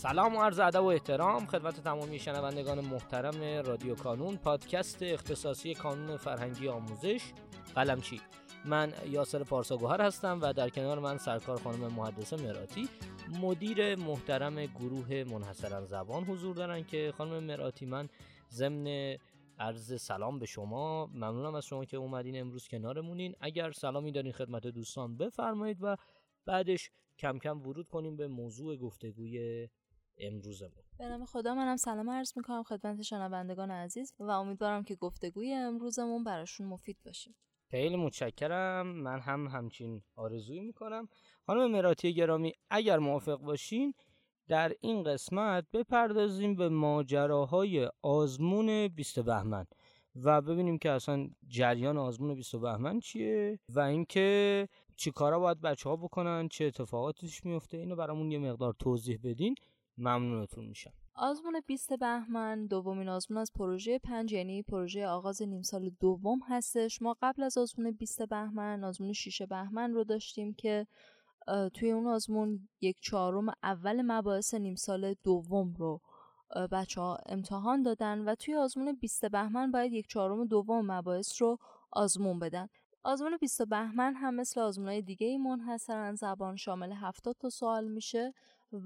سلام و عرض ادب و احترام خدمت تمامی شنوندگان محترم رادیو کانون، پادکست اختصاصی کانون فرهنگی آموزش قلمچی. من یاسر پارساگوهر هستم و در کنار من سرکار خانم محدثه مرآتی، مدیر محترم گروه منحصرا زبان حضور دارن که خانم مرآتی، من ضمن عرض سلام به شما ممنونم از شما که اومدین امروز کنارمونین. اگر سلامی دارین خدمت دوستان بفرمایید و بعدش کم کم ورود کنیم به موضوع گفتگوی امروزمون. به نام خدا، منم سلام عرض میکنم خدمت شنوندگان عزیز و امیدوارم که گفتگوی امروزمون براشون مفید باشه. خیلی متشکرم، من هم همچین آرزویی میکنم. خانم مرآتی گرامی، اگر موافق باشین در این قسمت بپردازیم به ماجراهای آزمون 20 بهمن و ببینیم که اصلا جریان آزمون 20 بهمن چیه و اینکه چی کارا باید بچه‌ها بکنن، چه اتفاقاتش میفته. اینو برامون یه مقدار توضیح بدین، ممنونتون میشم. آزمون 20 بهمن دومین آزمون از پروژه 5 یعنی پروژه آغاز نیم سال دوم هستش. ما قبل از آزمون 20 بهمن آزمون 6 بهمن رو داشتیم که توی اون آزمون 1/4 اول مباحث نیم سال دوم رو بچه‌ها امتحان دادن و توی آزمون 20 بهمن باید 1/4 دوم مباحث رو آزمون بدن. آزمون 20 بهمن هم مثل آزمون‌های دیگه منحصرا زبان شامل 70 تا سوال میشه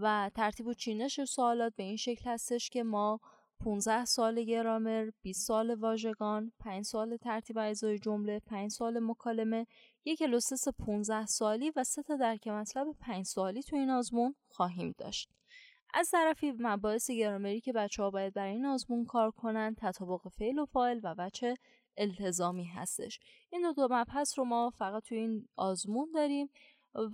و ترتیب و چینش سوالات به این شکل هستش که ما 15 سوال گرامر، 20 سوال واژگان، 5 سوال ترتیب اجزای جمله، 5 سوال مکالمه، یک لوسس 15 سوالی و 3 تا درک مطلب 5 سوالی تو این آزمون خواهیم داشت. از طرفی مباحث گرامری که بچه‌ها باید برای این آزمون کار کنن، تطابق فعل و فاعل و وجه التزامی هستش. این دو مبحث رو ما فقط توی این آزمون داریم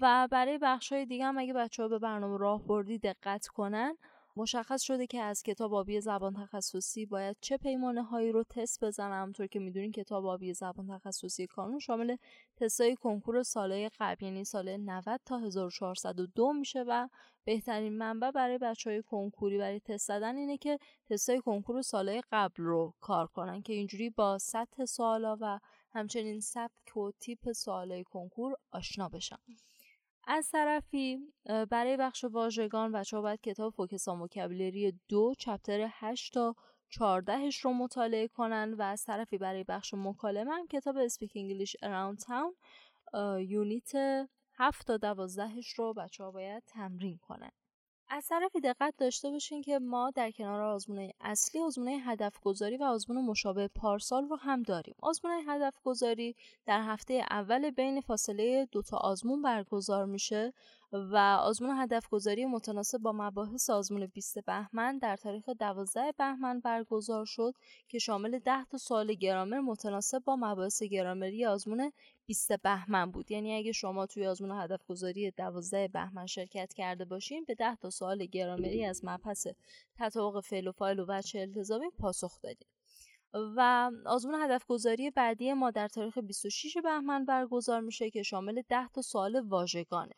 و برای بخش‌های دیگه هم اگه بچه‌ها به برنامه راهبردی دقت کنن، مشخص شده که از کتاب آبی زبان تخصصی باید چه پیمانه هایی رو تست بزنم. همونطور که میدونین کتاب آبی زبان تخصصی کانون شامل تستای کنکور سالهای قبل یعنی سال 90 تا 1402 میشه و بهترین منبع برای بچهای کنکوری برای تست دادن اینه که تستای کنکور سالهای قبل رو کار کنن که اینجوری با سطح سوالا و همچنین سبک و تیپ سوالای کنکور آشنا بشن. از طرفی برای بخش واژگان بچه‌ها باید کتاب فوکس آن وکبولری 2 چپتر 8 تا 14 رو مطالعه کنن و از طرفی برای بخش مکالمه هم کتاب اسپیکینگ انگلیش اراوند تاون یونیت 7 تا 12 رو بچه‌ها باید تمرین کنن. از طرفی دقت داشته باشین که ما در کنار آزمون‌های اصلی آزمون‌های هدف‌گذاری و آزمون مشابه پارسال رو هم داریم. آزمون‌های هدف‌گذاری در هفته اول بین فاصله 2 تا آزمون برگزار میشه و آزمون هدف‌گذاری متناسب با مباحث آزمون 20 بهمن در تاریخ 12 بهمن برگزار شد که شامل 10 تا سوال گرامر متناسب با مباحث گرامری آزمون 20 بهمن بود. یعنی اگه شما توی آزمون هدف‌گذاری 12 بهمن شرکت کرده باشین به 10 تا سوال گرامری از مبحث تطابق فعل و فاعل و وجه التزامی پاسخ دادید. و آزمون هدف‌گذاری بعدی ما در تاریخ 26 بهمن برگزار میشه که شامل 10 تا سوال واژگانه.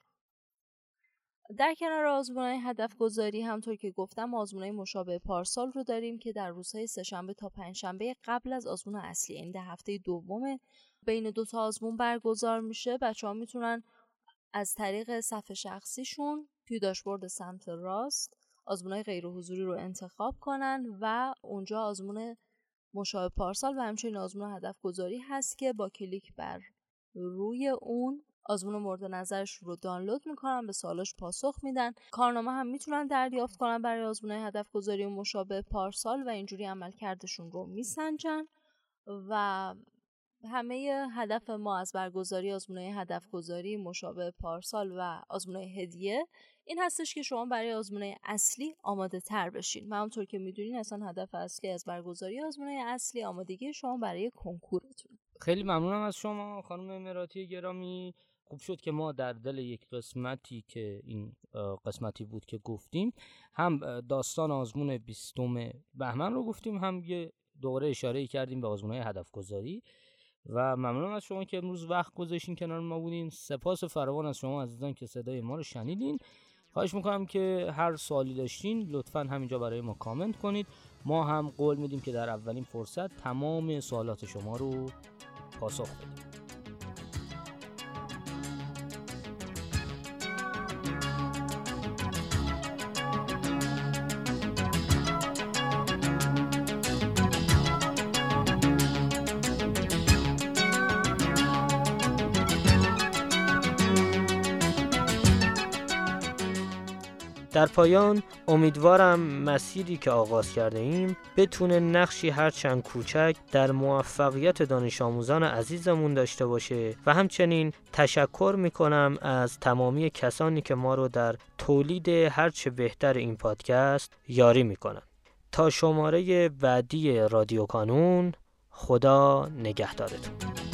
در کنار آزمون‌های هدف‌گذاری همطور که گفتم آزمون‌های مشابه پارسال رو داریم که در روزهای سه‌شنبه تا پنجشنبه قبل از آزمون اصلی یعنی در هفته دوم بین 2 تا آزمون برگزار میشه. بچه‌ها میتونن از طریق صفحه شخصیشون توی داشبورد سمت راست آزمون‌های غیر حضوری رو انتخاب کنن و اونجا آزمون مشابه پارسال و همچنین آزمون هدف‌گذاری هست که با کلیک بر روی اون آزمون مورد نظرش رو دانلود میکنن، به سوالاش پاسخ میدن. کارنامه هم میتونن دریافت کنن برای آزمون‌های هدف‌گذاری مشابه پارسال و اینجوری عملکردشون رو میسنجن و همه هدف ما از برگزاری آزمون‌های هدف‌گذاری مشابه پارسال و آزمون‌های هدیه این هستش که شما برای آزمون‌های اصلی آماده تر بشین. و همونطور که میدونین اصلا هدف اصلی از برگزاری آزمون‌های اصلی آمادگی شما برای کنکورتون. خیلی ممنونم از شما خانم مرآتی گرامی. خوب شد که ما در دل یک قسمتی که این قسمتی بود که گفتیم هم داستان آزمون 20 بهمن رو گفتیم، هم یه دوره اشاره‌ای کردیم به آزمون‌های هدف‌گذاری و ممنونم از شما که امروز وقت گذاشتین کنار ما بودین. سپاس فراوان از شما عزیزان که صدای ما رو شنیدین. خواهش میکنم که هر سوالی داشتین لطفاً همینجا برای ما کامنت کنید. ما هم قول میدیم که در اولین فرصت تمام سوالات شما رو پاسخ بدیم. در پایان امیدوارم مسیری که آغاز کرده ایم بتونه نقشی هرچند کوچک در موفقیت دانش آموزان عزیزمون داشته باشه و همچنین تشکر میکنم از تمامی کسانی که ما رو در تولید هرچه بهتر این پادکست یاری میکنن. تا شماره بعدی رادیو کانون، خدا نگهدارتون.